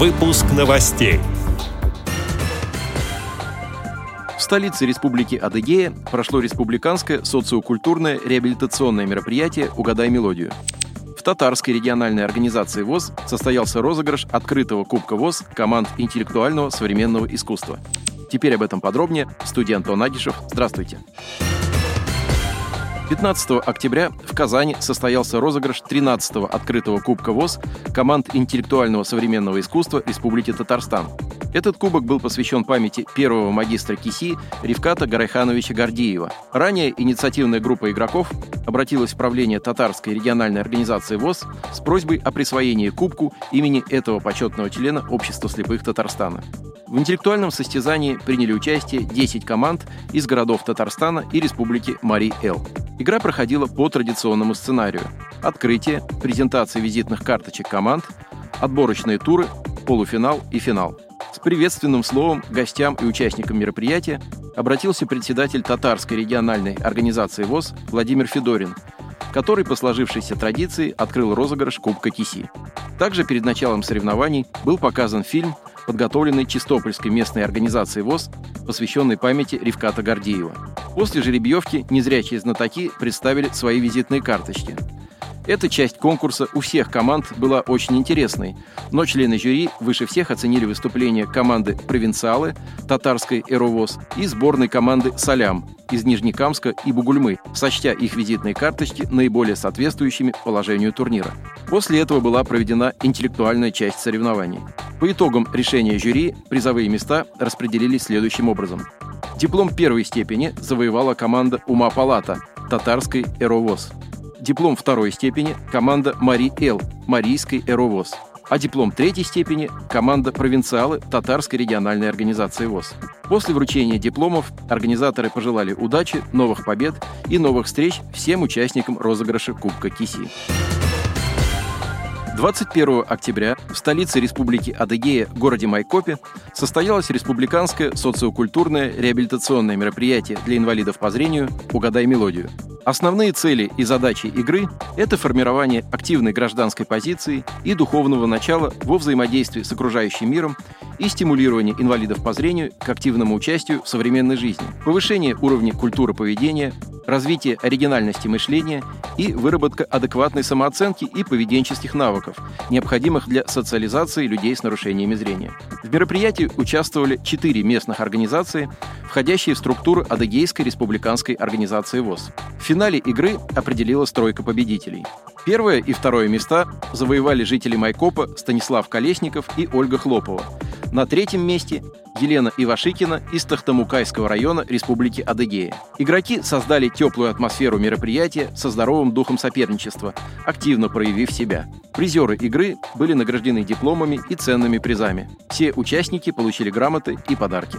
Выпуск новостей. В столице Республики Адыгея прошло республиканское социокультурное реабилитационное мероприятие «Угадай мелодию». В Татарской региональной организации ВОС состоялся розыгрыш Открытого Кубка ВОС команд интеллектуального современного искусства. Теперь об этом подробнее в студии Антон Агишев. Здравствуйте. 15 октября в Казани состоялся розыгрыш 13-го Открытого Кубка ВОС команд интеллектуального современного искусства Республики Татарстан. Этот кубок был посвящен памяти первого магистра КИСИ Рифката Гарайхановича Гордеева. Ранее инициативная группа игроков обратилась в правление Татарской региональной организации ВОС с просьбой о присвоении кубку имени этого почетного члена Общества слепых Татарстана. В интеллектуальном состязании приняли участие 10 команд из городов Татарстана и Республики Мари-Эл. Игра проходила по традиционному сценарию: открытие, презентация визитных карточек команд, отборочные туры, полуфинал и финал. С приветственным словом гостям и участникам мероприятия обратился председатель Татарской региональной организации ВОС Владимир Федорин, который по сложившейся традиции открыл розыгрыш Кубка КИСИ. Также перед началом соревнований был показан фильм, подготовленный Чистопольской местной организацией ВОС, посвященный памяти Рифката Гордеева. После жеребьевки незрячие знатоки представили свои визитные карточки. Эта часть конкурса у всех команд была очень интересной, но члены жюри выше всех оценили выступления команды «Провинциалы» татарской «ЭРОВОС» и сборной команды «Салям» из Нижнекамска и Бугульмы, сочтя их визитные карточки наиболее соответствующими положению турнира. После этого была проведена интеллектуальная часть соревнований. По итогам решения жюри призовые места распределились следующим образом. Диплом первой степени завоевала команда «Ума-Палата» татарской «ЭРОВОС». Диплом второй степени – команда «Мари-Эл» марийской «ЭРОВОС», а диплом третьей степени – команда «Провинциалы» Татарской региональной организации ВОС. После вручения дипломов организаторы пожелали удачи, новых побед и новых встреч всем участникам розыгрыша Кубка КИСИ. 21 октября в столице Республики Адыгея, городе Майкопе, состоялось республиканское социокультурное реабилитационное мероприятие для инвалидов по зрению «Угадай мелодию». Основные цели и задачи игры – это формирование активной гражданской позиции и духовного начала во взаимодействии с окружающим миром и стимулирование инвалидов по зрению к активному участию в современной жизни, повышение уровня культуры поведения, развитие оригинальности мышления и выработка адекватной самооценки и поведенческих навыков, необходимых для социализации людей с нарушениями зрения. В мероприятии участвовали 4 местных организации, входящие в структуру Адыгейской республиканской организации ВОС. В финале игры определилась тройка победителей. Первое и второе места завоевали жители Майкопа Станислав Колесников и Ольга Хлопова. На третьем месте Елена Ивашикина из Тахтамукайского района Республики Адыгея. Игроки создали теплую атмосферу мероприятия со здоровым духом соперничества, активно проявив себя. Призеры игры были награждены дипломами и ценными призами. Все участники получили грамоты и подарки.